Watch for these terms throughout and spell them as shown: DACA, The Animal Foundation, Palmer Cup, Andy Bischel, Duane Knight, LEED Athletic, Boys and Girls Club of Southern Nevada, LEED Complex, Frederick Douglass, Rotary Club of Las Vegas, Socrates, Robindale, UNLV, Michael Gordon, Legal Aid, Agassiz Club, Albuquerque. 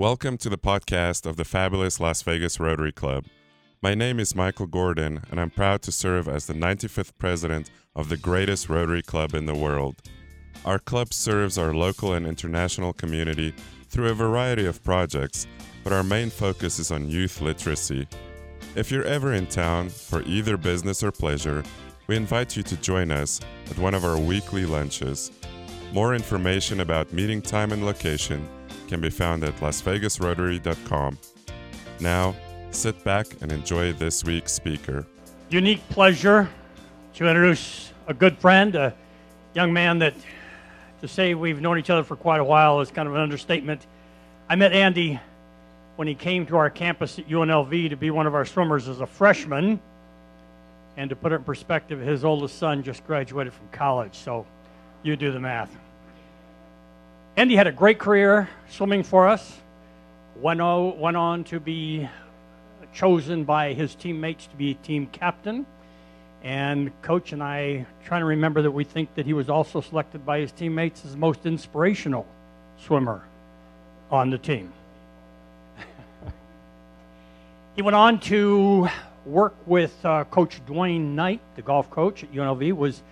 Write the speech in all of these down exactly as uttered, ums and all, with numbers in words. Welcome to the podcast of the fabulous Las Vegas Rotary Club. My name is Michael Gordon, and I'm proud to serve as the ninety-fifth president of the greatest Rotary Club in the world. Our club serves our local and international community through a variety of projects, but our main focus is on youth literacy. If you're ever in town for either business or pleasure, we invite you to join us at one of our weekly lunches. More information about meeting time and location can be found at las vegas rotary dot com. Now, sit back and enjoy this week's speaker. Unique pleasure to introduce a good friend, a young man that, to say we've known each other for quite a while is kind of an understatement. I met Andy when he came to our campus at U N L V to be one of our swimmers as a freshman. And to put it in perspective, his oldest son just graduated from college, so you do the math. Andy had a great career swimming for us, went on to be chosen by his teammates to be team captain. And Coach and I, trying to remember that we think that he was also selected by his teammates as the most inspirational swimmer on the team. He went on to work with uh, Coach Duane Knight, the golf coach at U N L V, was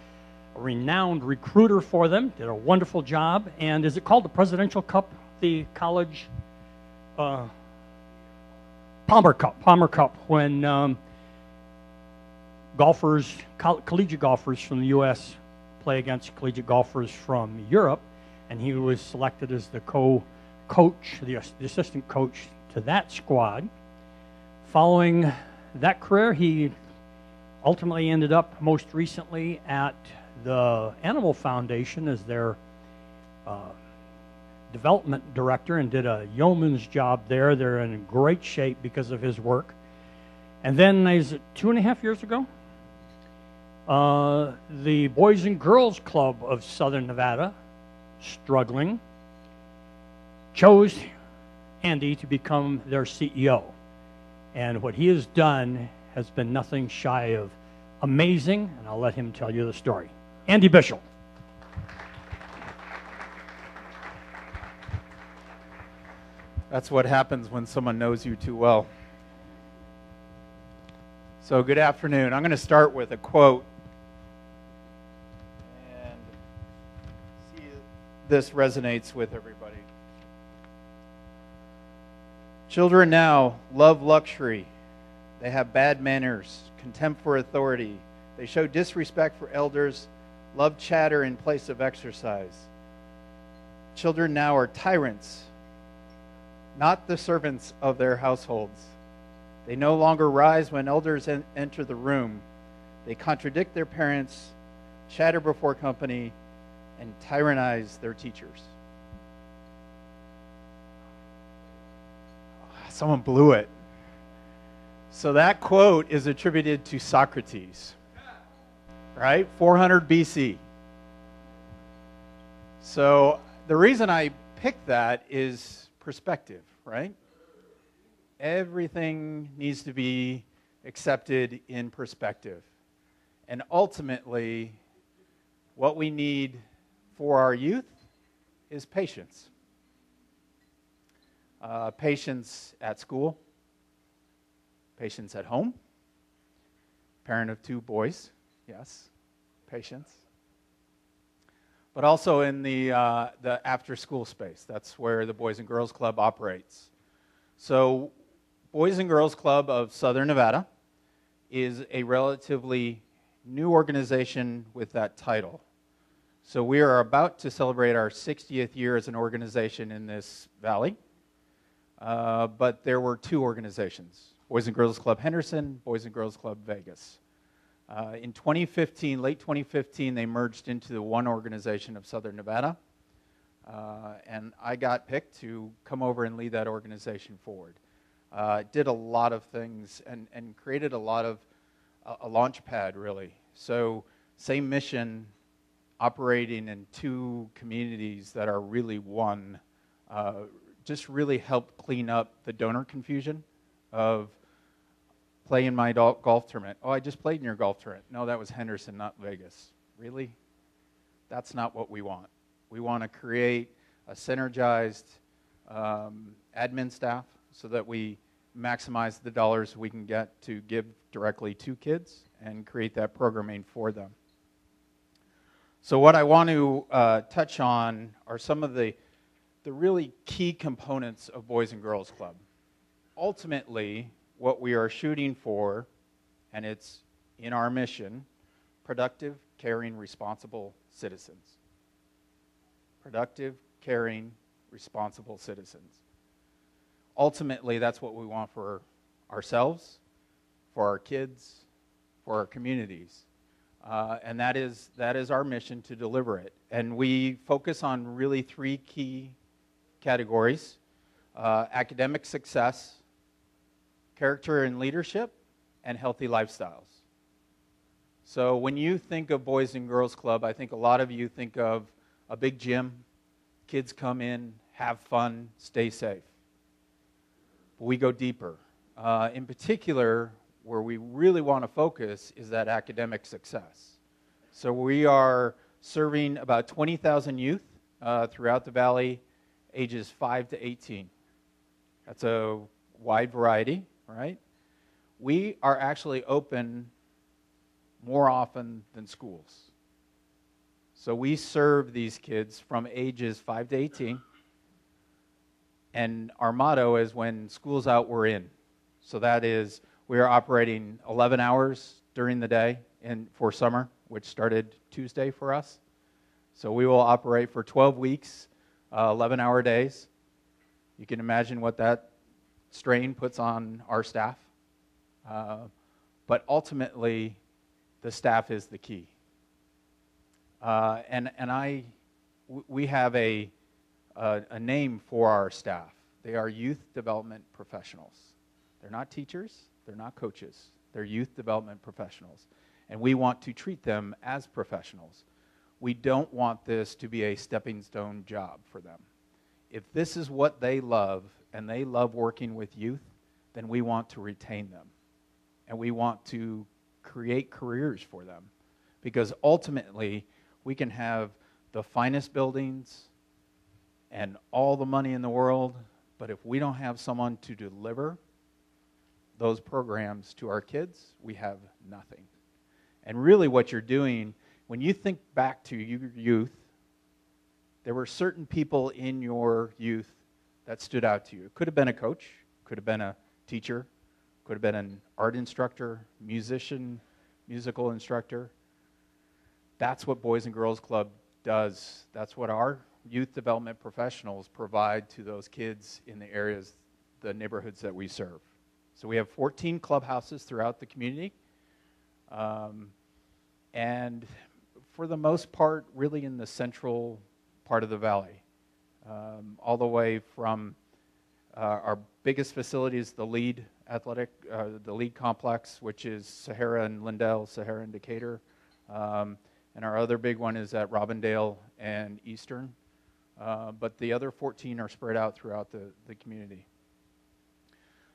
a renowned recruiter for them, did a wonderful job. And is it called the Presidential Cup, the college? Uh, Palmer Cup, Palmer Cup, when um, golfers, coll- collegiate golfers from the U S play against collegiate golfers from Europe. And he was selected as the co-coach, the, the assistant coach to that squad. Following that career, he ultimately ended up most recently at the Animal Foundation as their uh, development director and did a yeoman's job there. They're in great shape because of his work. And then, is it two and a half years ago? Uh, the Boys and Girls Club of Southern Nevada, struggling, chose Andy to become their C E O. And what he has done has been nothing shy of amazing, and I'll let him tell you the story. Andy Bischel. That's what happens when someone knows you too well. So good afternoon. I'm going to start with a quote. And see if this resonates with everybody. Children now love luxury. They have bad manners, contempt for authority. They show disrespect for elders, love chatter in place of exercise. Children now are tyrants, not the servants of their households. They no longer rise when elders en- enter the room. They contradict their parents, chatter before company, and tyrannize their teachers. Someone blew it. So that quote is attributed to Socrates, right? four hundred B C. So the reason I picked that is perspective, right? Everything needs to be accepted in perspective. And ultimately, what we need for our youth is patience. Uh, patience at school, patience at home, parent of two boys, yes, patience. But also in the uh, the after-school space, that's where the Boys and Girls Club operates. So Boys and Girls Club of Southern Nevada is a relatively new organization with that title. So we are about to celebrate our sixtieth year as an organization in this valley. Uh, but there were two organizations, Boys and Girls Club Henderson, Boys and Girls Club Vegas. Uh, in twenty fifteen, late twenty fifteen, they merged into the one organization of Southern Nevada, uh, and I got picked to come over and lead that organization forward. Uh, did a lot of things and, and created a lot of, uh, a launch pad really. So same mission, operating in two communities that are really one, uh, just really helped clean up the donor confusion of play in my adult golf tournament. Oh, I just played in your golf tournament. No, that was Henderson, not Vegas. Really? That's not what we want. We want to create a synergized um, admin staff so that we maximize the dollars we can get to give directly to kids and create that programming for them. So what I want to uh, touch on are some of the, the really key components of Boys and Girls Club. Ultimately, what we are shooting for, and it's in our mission, productive, caring, responsible citizens. Productive, caring, responsible citizens. Ultimately, that's what we want for ourselves, for our kids, for our communities. Uh, and that is, that is our mission to deliver it. And we focus on really three key categories: uh, academic success, character and leadership, and healthy lifestyles. So when you think of Boys and Girls Club, I think a lot of you think of a big gym, kids come in, have fun, stay safe. But we go deeper. Uh, in particular, where we really want to focus is that academic success. So we are serving about twenty thousand youth uh, throughout the valley, ages five to eighteen. That's a wide variety, right? We are actually open more often than schools. So we serve these kids from ages five to eighteen, and our motto is when school's out, we're in. So that is, we are operating eleven hours during the day and for summer, which started Tuesday for us. So we will operate for twelve weeks, uh, eleven hour days. You can imagine what that strain puts on our staff. Uh, but ultimately, the staff is the key. Uh, and and I, w we have a, a, a name for our staff. They are youth development professionals. They're not teachers. They're not coaches. They're youth development professionals. And we want to treat them as professionals. We don't want this to be a stepping stone job for them. If this is what they love, and they love working with youth, then we want to retain them. And we want to create careers for them. Because ultimately, we can have the finest buildings and all the money in the world, but if we don't have someone to deliver those programs to our kids, we have nothing. And really what you're doing, when you think back to your youth, there were certain people in your youth that stood out to you. It could have been a coach, could have been a teacher, could have been an art instructor, musician, musical instructor. That's what Boys and Girls Club does. That's what our youth development professionals provide to those kids in the areas, the neighborhoods that we serve. So we have fourteen clubhouses throughout the community, um, and for the most part, really in the central part of the valley, um, all the way from uh, our biggest facility is the LEED Athletic, uh, the LEED Complex, which is Sahara and Lindell, Sahara and Decatur, um, and our other big one is at Robindale and Eastern, uh, but the other fourteen are spread out throughout the, the community.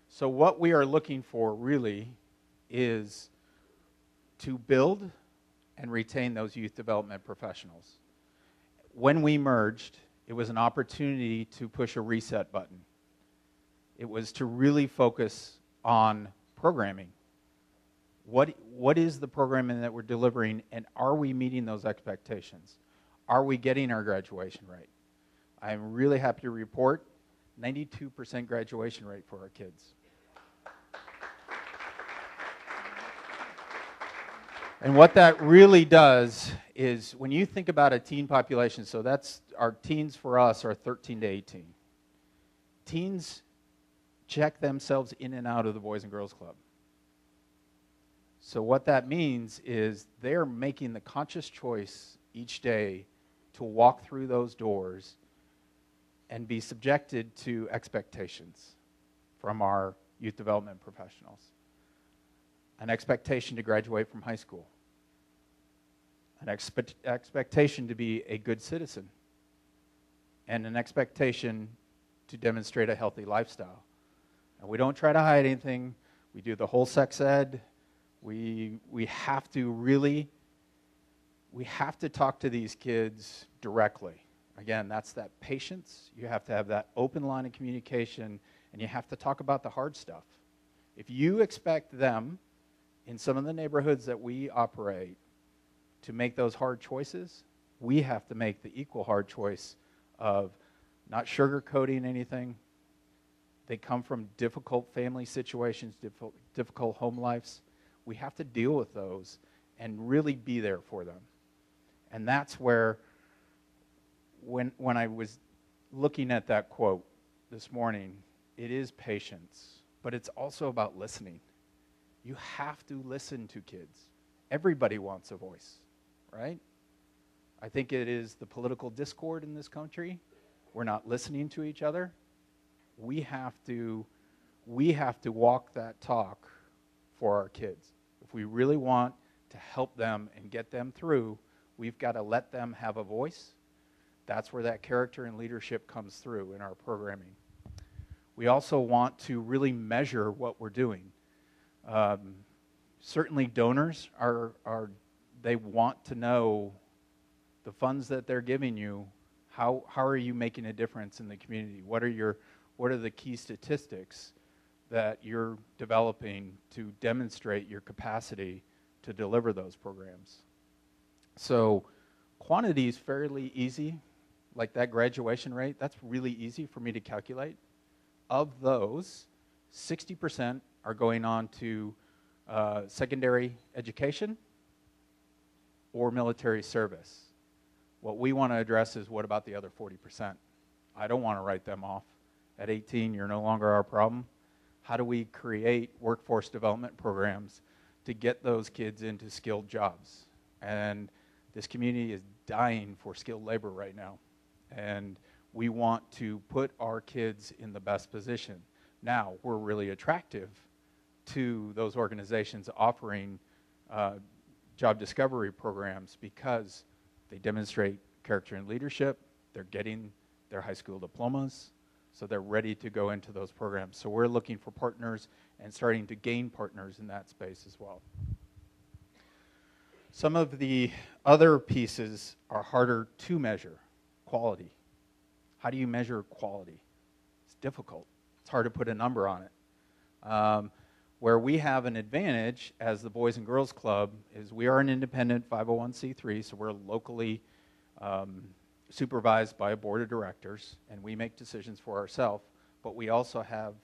So what we are looking for really is to build and retain those youth development professionals. When we merged, it was an opportunity to push a reset button. It was to really focus on programming. What, what is the programming that we're delivering, and are we meeting those expectations? Are we getting our graduation rate? I'm really happy to report ninety-two percent graduation rate for our kids. And what that really does is when you think about a teen population, so that's our teens for us are thirteen to eighteen. Teens check themselves in and out of the Boys and Girls Club. So what that means is they're making the conscious choice each day to walk through those doors and be subjected to expectations from our youth development professionals. An expectation to graduate from high school. An expe- expectation to be a good citizen. And an expectation to demonstrate a healthy lifestyle. And we don't try to hide anything. We do the whole sex ed. We, we have to really, we have to talk to these kids directly. Again, that's that patience. You have to have that open line of communication, and you have to talk about the hard stuff. If you expect them, in some of the neighborhoods that we operate, to make those hard choices, we have to make the equal hard choice of not sugarcoating anything. They come from difficult family situations, difficult, difficult home lives. We have to deal with those and really be there for them. And that's where, when, when I was looking at that quote this morning, it is patience, but it's also about listening. You have to listen to kids. Everybody wants a voice, right? I think it is the political discord in this country. We're not listening to each other. We have to, we have to walk that talk for our kids. If we really want to help them and get them through, we've got to let them have a voice. That's where that character and leadership comes through in our programming. We also want to really measure what we're doing. Um, certainly donors are, are, they want to know the funds that they're giving you. How, how are you making a difference in the community? What are your, what are the key statistics that you're developing to demonstrate your capacity to deliver those programs? So quantity is fairly easy, like that graduation rate, that's really easy for me to calculate. Of those, sixty percent are going on to uh, secondary education or military service. What we want to address is what about the other forty percent? I don't want to write them off. At eighteen, you're no longer our problem. How do we create workforce development programs to get those kids into skilled jobs? And this community is dying for skilled labor right now. And we want to put our kids in the best position. Now, we're really attractive to those organizations offering uh, job discovery programs because they demonstrate character and leadership. They're getting their high school diplomas, so they're ready to go into those programs. So we're looking for partners and starting to gain partners in that space as well. Some of the other pieces are harder to measure. Quality. How do you measure quality? It's difficult. It's hard to put a number on it. Um, where we have an advantage as the Boys and Girls Club is we are an independent five oh one c three, so we're locally um, supervised by a board of directors, and we make decisions for ourselves, but we also have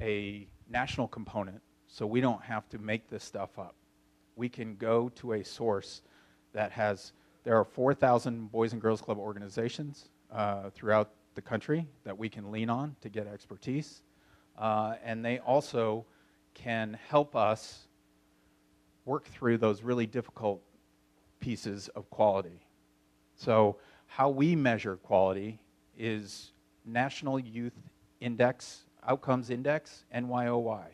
a national component, so we don't have to make this stuff up. We can go to a source that has, there are four thousand Boys and Girls Club organizations uh, throughout the country that we can lean on to get expertise, uh, and they also can help us work through those really difficult pieces of quality. So how we measure quality is National Youth Index Outcomes Index, N Y O Y.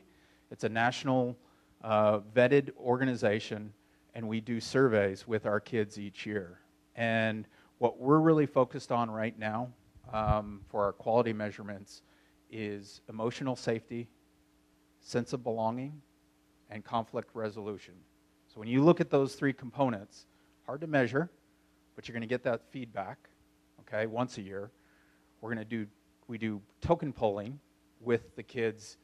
It's a national uh, vetted organization, and we do surveys with our kids each year. And what we're really focused on right now um, for our quality measurements is emotional safety, sense of belonging, and conflict resolution. So when you look at those three components, hard to measure, but you're going to get that feedback, okay, once a year. We're going to do, we do token polling with the kids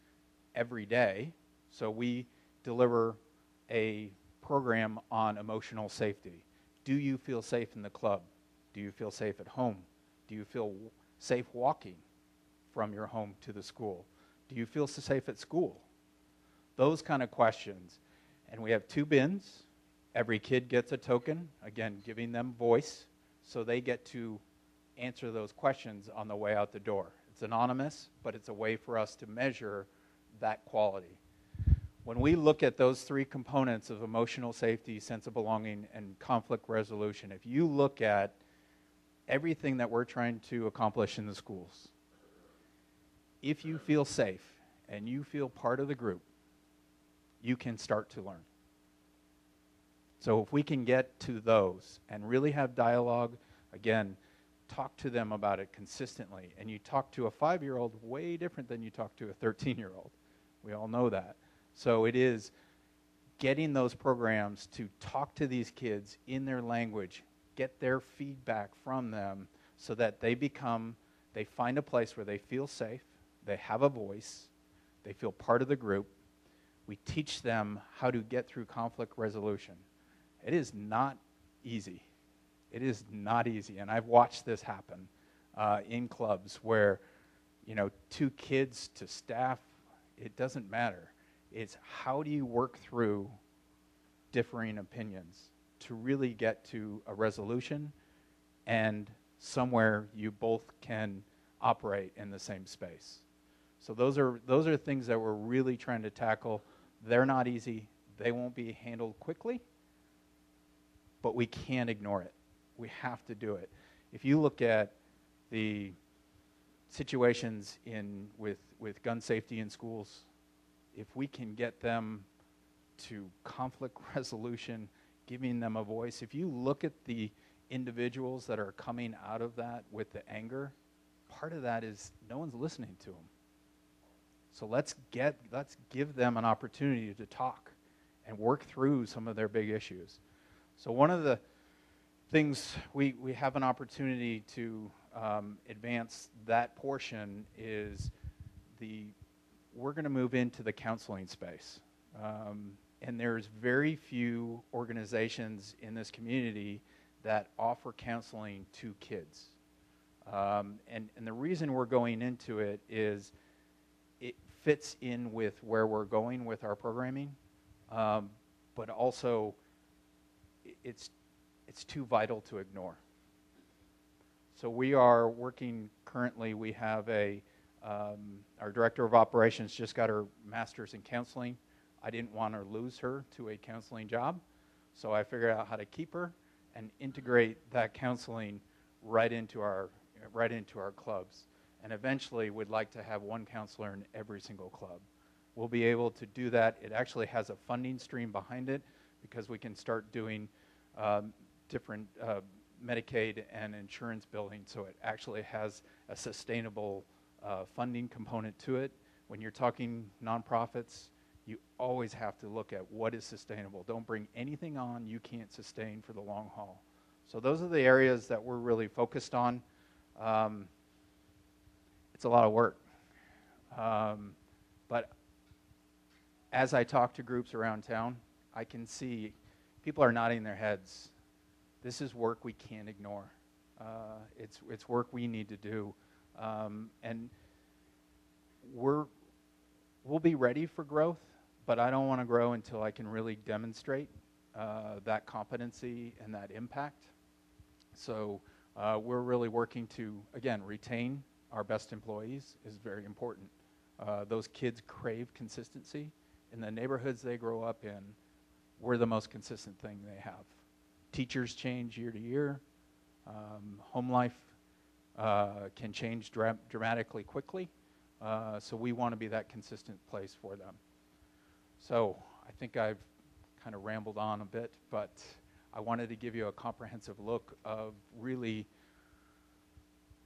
every day. So we deliver a program on emotional safety. Do you feel safe in the club? Do you feel safe at home? Do you feel safe walking from your home to the school? Do you feel safe at school? Those kind of questions. And we have two bins. Every kid gets a token, again, giving them voice, so they get to answer those questions on the way out the door. It's anonymous, but it's a way for us to measure that quality. When we look at those three components of emotional safety, sense of belonging, and conflict resolution, if you look at everything that we're trying to accomplish in the schools, if you feel safe and you feel part of the group, you can start to learn. So if we can get to those and really have dialogue, again, talk to them about it consistently. And you talk to a five-year-old way different than you talk to a thirteen-year-old. We all know that. So it is getting those programs to talk to these kids in their language, get their feedback from them so that they become, they find a place where they feel safe, they have a voice, they feel part of the group. We teach them how to get through conflict resolution. It is not easy. It is not easy, and I've watched this happen uh, in clubs where, you know, two kids to staff, it doesn't matter. It's how do you work through differing opinions to really get to a resolution and somewhere you both can operate in the same space. So those are, those are things that we're really trying to tackle. They're not easy. They won't be handled quickly, but we can't ignore it. We have to do it. If you look at the situations in, with, with gun safety in schools, if we can get them to conflict resolution, giving them a voice, if you look at the individuals that are coming out of that with the anger, part of that is no one's listening to them. So let's get, let's give them an opportunity to talk and work through some of their big issues. So one of the things we, we have an opportunity to um, advance that portion is the, we're gonna move into the counseling space. Um, and there's very few organizations in this community that offer counseling to kids. Um, and, and the reason we're going into it is it fits in with where we're going with our programming, um, but also it's, it's too vital to ignore. So we are working currently, we have a, um, our director of operations just got her master's in counseling. I didn't want to lose her to a counseling job, so I figured out how to keep her and integrate that counseling right into our, right into our clubs. And eventually, we'd like to have one counselor in every single club. We'll be able to do that. It actually has a funding stream behind it because we can start doing um, different uh, Medicaid and insurance billing, so it actually has a sustainable uh, funding component to it. When you're talking nonprofits, you always have to look at what is sustainable. Don't bring anything on you can't sustain for the long haul. So those are the areas that we're really focused on. Um, it's a lot of work. Um, but as I talk to groups around town, I can see people are nodding their heads. This is work we can't ignore. Uh, it's, it's work we need to do. Um, and we're, we'll be ready for growth, but I don't want to grow until I can really demonstrate uh, that competency and that impact. So uh, we're really working to, again, retain our best employees is very important. Uh, those kids crave consistency. In the neighborhoods they grow up in, we're the most consistent thing they have. Teachers change year to year. Um, home life uh, can change dra dramatically quickly. Uh, so we want to be that consistent place for them. So I think I've kind of rambled on a bit, but I wanted to give you a comprehensive look of really,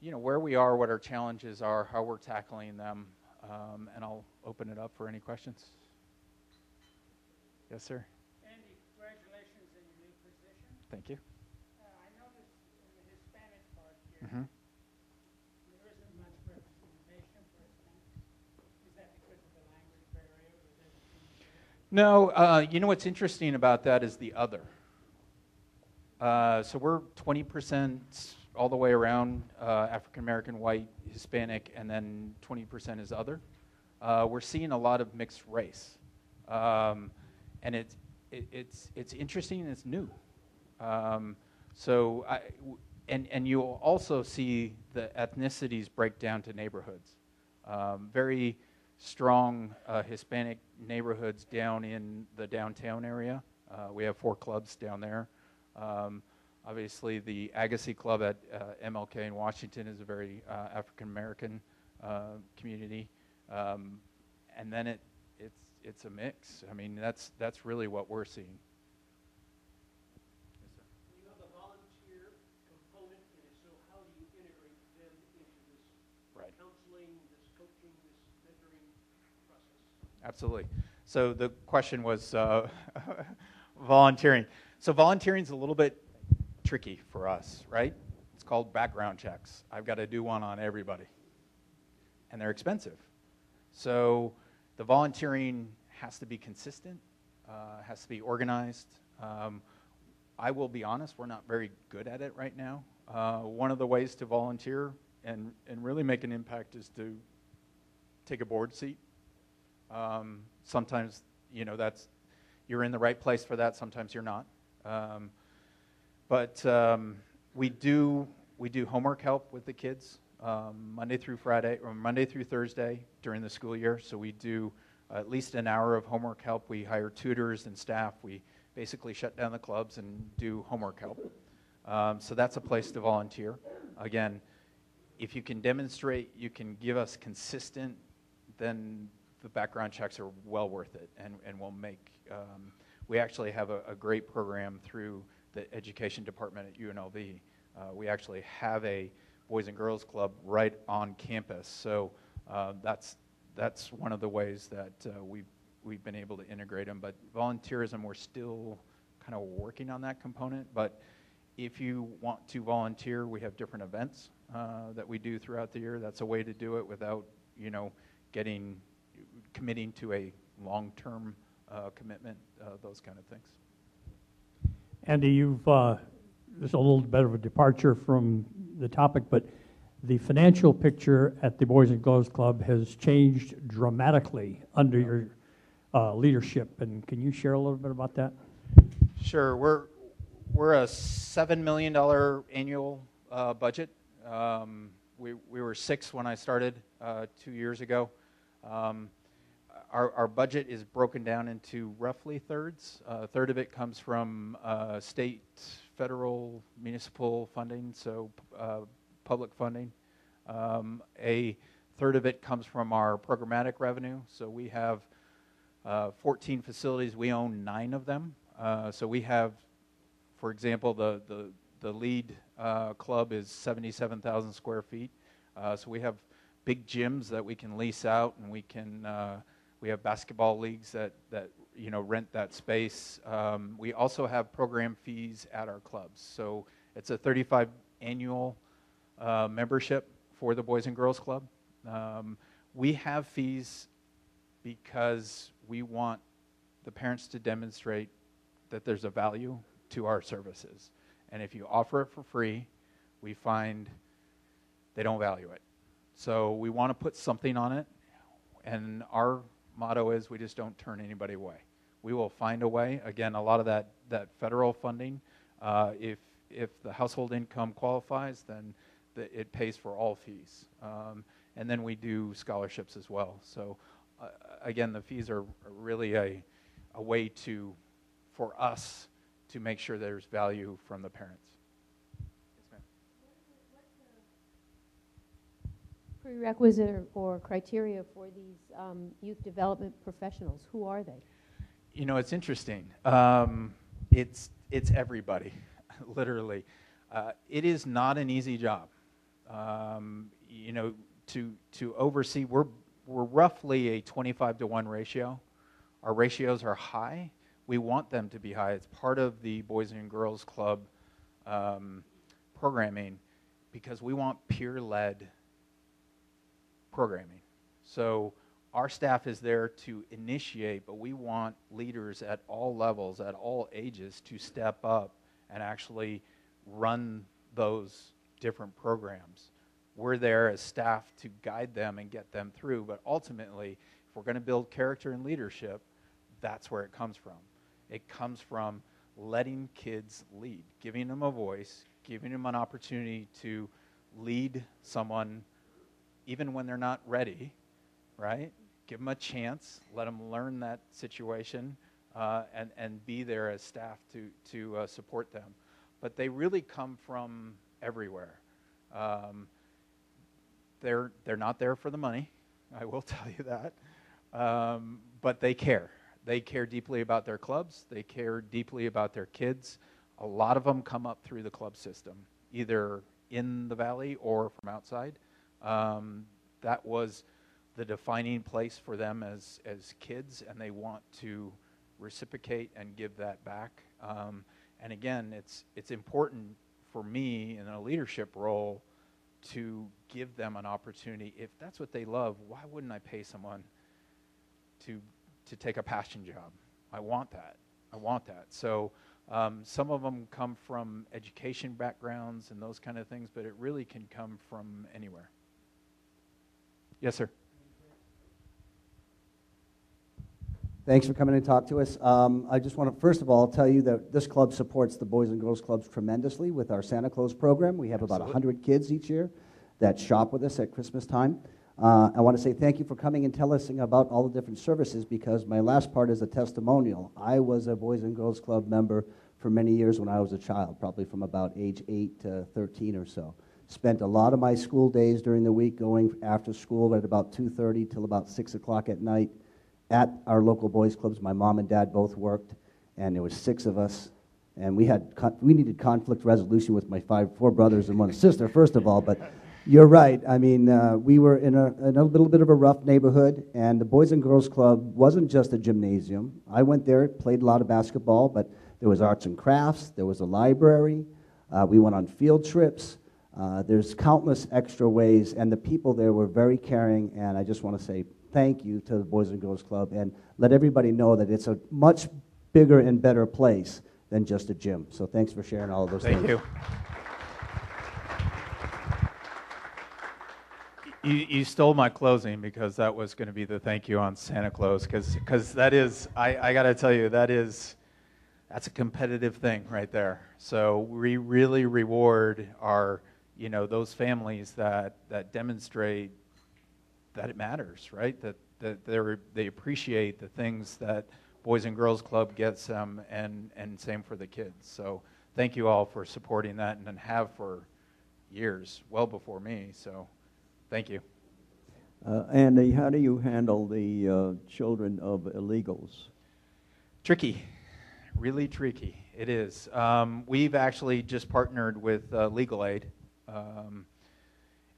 you know, where we are, what our challenges are, how we're tackling them, um, and I'll open it up for any questions. Yes, sir? Andy, congratulations on your new position. Thank you. Uh, I noticed in the Hispanic part here, mm-hmm. No, uh, you know what's interesting about that is the other. Uh, so we're twenty percent all the way around uh, African-American, white, Hispanic, and then twenty percent is other. Uh, we're seeing a lot of mixed race. Um, and it's, it, it's, it's interesting and it's new. Um, so I, and, and you'll also see the ethnicities break down to neighborhoods. Um, very strong uh, Hispanic neighborhoods down in the downtown area. Uh, we have four clubs down there. Um, obviously, the Agassiz Club at uh, M L K in Washington is a very uh, African-American uh, community. Um, and then it, it's, it's a mix. I mean, that's, that's really what we're seeing. Absolutely. So the question was uh, volunteering. So volunteering is a little bit tricky for us, right? It's called background checks. I've got to do one on everybody. And they're expensive. So the volunteering has to be consistent, uh, has to be organized. Um, I will be honest, we're not very good at it right now. Uh, one of the ways to volunteer and, and really make an impact is to take a board seat. Um, sometimes, you know, that's, you're in the right place for that, sometimes you're not. Um, but um, we, do, we do homework help with the kids um, Monday through Friday, or Monday through Thursday during the school year. So we do uh, at least an hour of homework help. We hire tutors and staff. We basically shut down the clubs and do homework help. Um, so that's a place to volunteer. Again, if you can demonstrate, you can give us consistent, then the background checks are well worth it, and, and we'll make, um, we actually have a, a great program through the education department at U N L V. Uh, we actually have a Boys and Girls Club right on campus, so uh, that's, that's one of the ways that uh, we've, we've been able to integrate them. But volunteerism, we're still kind of working on that component, but if you want to volunteer, we have different events uh, that we do throughout the year. That's a way to do it without, you know, getting, committing to a long-term uh, commitment, uh, those kind of things. Andy, you've, uh, this is a little bit of a departure from the topic, but the financial picture at the Boys and Girls Club has changed dramatically under okay. your uh, leadership, and can you share a little bit about that? Sure. We're We're a seven million dollar annual uh, budget. Um, we, we were six when I started uh, two years ago. Um, our, our budget is broken down into roughly thirds. Uh, a third of it comes from uh, state, federal, municipal funding, so uh, public funding. Um, a third of it comes from our programmatic revenue. So we have uh, fourteen facilities. We own nine of them. Uh, so we have, for example, the, the, the LEED uh, club is seventy-seven thousand square feet. Uh, so we have big gyms that we can lease out, and we can, uh, we have basketball leagues that, that, you know, rent that space. Um, we also have program fees at our clubs. So it's a thirty-five annual uh, membership for the Boys and Girls Club. Um, we have fees because we want the parents to demonstrate that there's a value to our services, and if you offer it for free, we find they don't value it. So we want to put something on it, and our motto is we just don't turn anybody away. We will find a way. Again, a lot of that that federal funding, uh, if if the household income qualifies, then the, it pays for all fees, um, and then we do scholarships as well. So uh, again, the fees are really a a way to for us to make sure there's value from the parents. Yes, ma'am. Prerequisite or criteria for these um, youth development professionals, who are they? You know, it's interesting. Um, it's, it's everybody, literally. Uh, it is not an easy job. Um, you know, to, to oversee, we're, we're roughly a twenty-five to one ratio. Our ratios are high. We want them to be high. It's part of the Boys and Girls Club um, programming because we want peer-led programming. So our staff is there to initiate, but we want leaders at all levels, at all ages, to step up and actually run those different programs. We're there as staff to guide them and get them through, but ultimately, if we're going to build character and leadership, that's where it comes from. It comes from letting kids lead, giving them a voice, giving them an opportunity to lead someone even when they're not ready, right? Give them a chance, let them learn that situation, uh, and, and be there as staff to, to uh, support them. But they really come from everywhere. Um, they're, they're not there for the money, I will tell you that, um, but they care. They care deeply about their clubs. They care deeply about their kids. A lot of them come up through the club system, either in the valley or from outside. Um, that was the defining place for them as, as kids, and they want to reciprocate and give that back. Um, and again, it's, it's important for me in a leadership role to give them an opportunity. If that's what they love, why wouldn't I pay someone to to take a passion job? I want that. I want that. So um, some of them come from education backgrounds and those kind of things, but it really can come from anywhere. Yes, sir. Thanks for coming and talk to us. Um, I just want to, first of all, tell you that this club supports the Boys and Girls Clubs tremendously with our Santa Claus program. We have Absolutely. about one hundred kids each year that shop with us at Christmas time. Uh, I want to say thank you for coming and telling us about all the different services, because my last part is a testimonial. I was a Boys and Girls Club member for many years when I was a child, probably from about age eight to thirteen or so. Spent a lot of my school days during the week going after school at about two thirty till about six o'clock at night at our local boys clubs. My mom and dad both worked, and there was six of us, and we had con we needed conflict resolution with my five four brothers and one sister, first of all. But you're right. I mean, uh, we were in a, in a little bit of a rough neighborhood, and the Boys and Girls Club wasn't just a gymnasium. I went there, played a lot of basketball, but there was arts and crafts, there was a library, uh, we went on field trips. Uh, there's countless extra ways, and the people there were very caring, and I just want to say thank you to the Boys and Girls Club, and let everybody know that it's a much bigger and better place than just a gym. So thanks for sharing all of those Thank things. Thank you. you. You stole my closing, because that was going to be the thank you on Santa Claus, because because that is, I, I got to tell you, that is, that's a competitive thing right there. So we really reward our, you know, those families that, that demonstrate that it matters, right? That, that they're, they appreciate the things that Boys and Girls Club gets them, and, and same for the kids. So thank you all for supporting that, and, and have for years, well before me. So thank you. Uh, Andy, how do you handle the uh, children of illegals? Tricky, really tricky. It is. Um, we've actually just partnered with uh, Legal Aid, um,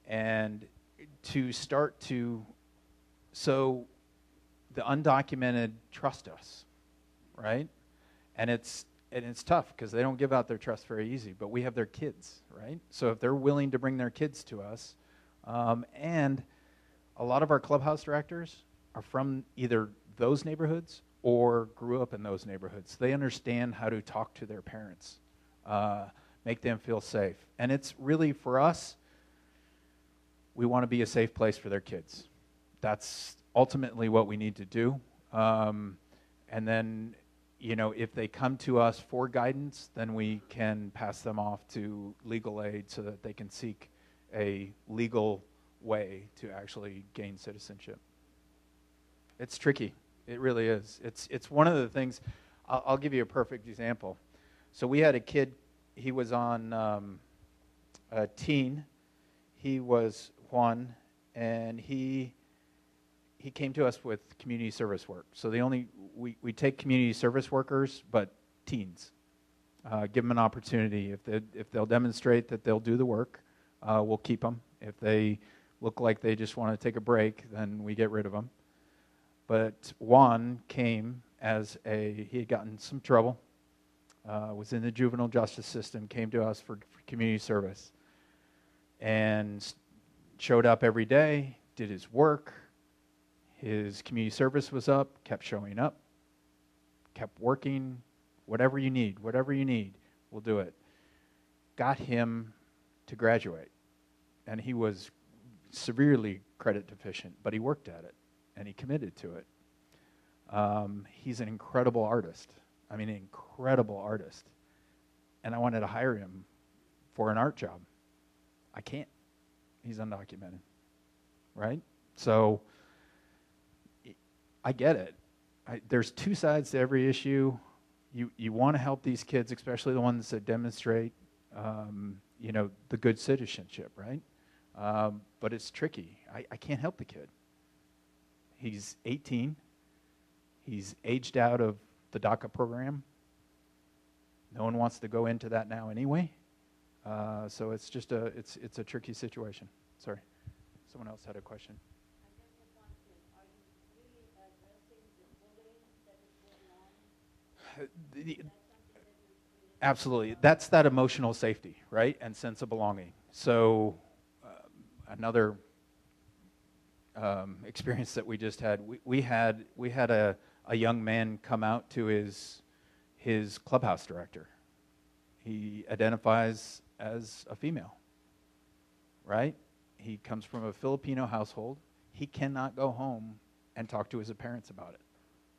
and to start to, so the undocumented trust us, right? And it's, and it's tough, because they don't give out their trust very easy, but we have their kids, right? So if they're willing to bring their kids to us, um, and a lot of our clubhouse directors are from either those neighborhoods or grew up in those neighborhoods. They understand how to talk to their parents, uh, make them feel safe. And it's really, for us, we want to be a safe place for their kids. That's ultimately what we need to do. Um, and then, you know, if they come to us for guidance, then we can pass them off to Legal Aid so that they can seek a legal way to actually gain citizenship. It's tricky. It really is. It's, it's one of the things. I'll, I'll give you a perfect example. So we had a kid. He was on um, a teen. He was Juan, and he he came to us with community service work. So the only we, we take community service workers, but teens, uh, give them an opportunity. If they if they'll demonstrate that they'll do the work, uh, we'll keep them. If they look like they just want to take a break, then we get rid of them. But Juan came as a he had gotten some trouble, uh, was in the juvenile justice system, came to us for, for community service, and showed up every day, did his work. His community service was up, kept showing up, kept working. Whatever you need, whatever you need, we'll do it. Got him to graduate. And he was severely credit deficient, but he worked at it, and he committed to it. Um, he's an incredible artist. I mean, an incredible artist. And I wanted to hire him for an art job. I can't. He's undocumented, right? So I get it. I, there's two sides to every issue. You, you want to help these kids, especially the ones that demonstrate, um, you know, the good citizenship, right? Um, but it's tricky. I, I can't help the kid. He's eighteen. He's aged out of the DACA program. No one wants to go into that now anyway. Uh, so it's just a, it's, it's a tricky situation. Sorry. Someone else had a question. Are you really addressing the bullying that is going on? Absolutely. That's that emotional safety, right, and sense of belonging. So uh, another um, experience that we just had, we, we had we had a, a young man come out to his his clubhouse director. He identifies as a female, right? He comes from a Filipino household. He cannot go home and talk to his parents about it,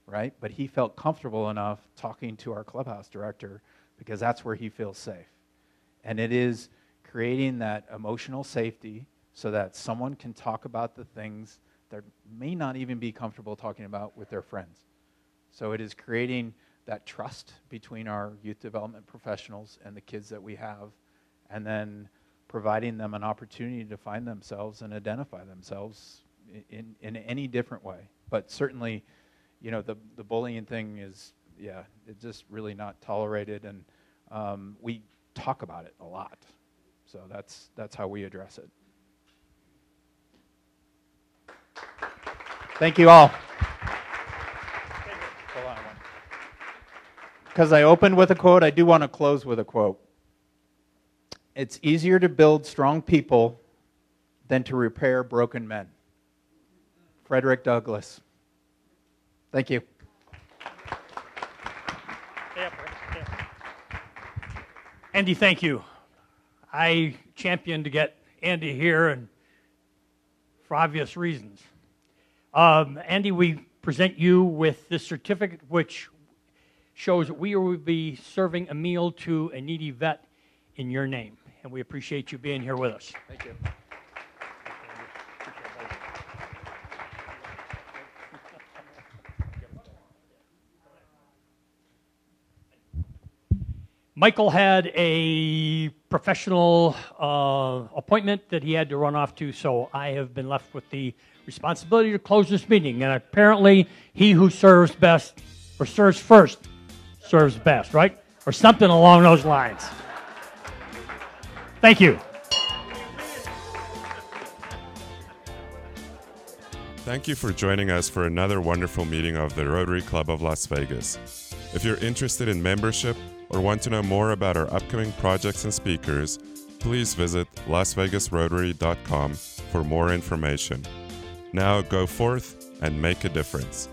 right? But he felt comfortable enough talking to our clubhouse director because that's where he feels safe. And it is creating that emotional safety so that someone can talk about the things that may not even be comfortable talking about with their friends. So it is creating that trust between our youth development professionals and the kids that we have, and then providing them an opportunity to find themselves and identify themselves in, in any different way. But certainly, you know, the, the bullying thing is, yeah, it's just really not tolerated, and um, we talk about it a lot. So that's, that's how we address it. Thank you all. Because I opened with a quote, I do want to close with a quote. It's easier to build strong people than to repair broken men. Frederick Douglass. Thank you. Andy, thank you. I championed to get Andy here, and for obvious reasons. Um, Andy, we present you with this certificate, which shows that we will be serving a meal to a needy vet in your name, and we appreciate you being here with us. Thank you. Michael had a professional uh, appointment that he had to run off to, so I have been left with the responsibility to close this meeting. And apparently, he who serves best, or serves first, serves best, right? Or something along those lines. Thank you. Thank you for joining us for another wonderful meeting of the Rotary Club of Las Vegas. If you're interested in membership, or want to know more about our upcoming projects and speakers, please visit las vegas rotary dot com for more information. Now go forth and make a difference.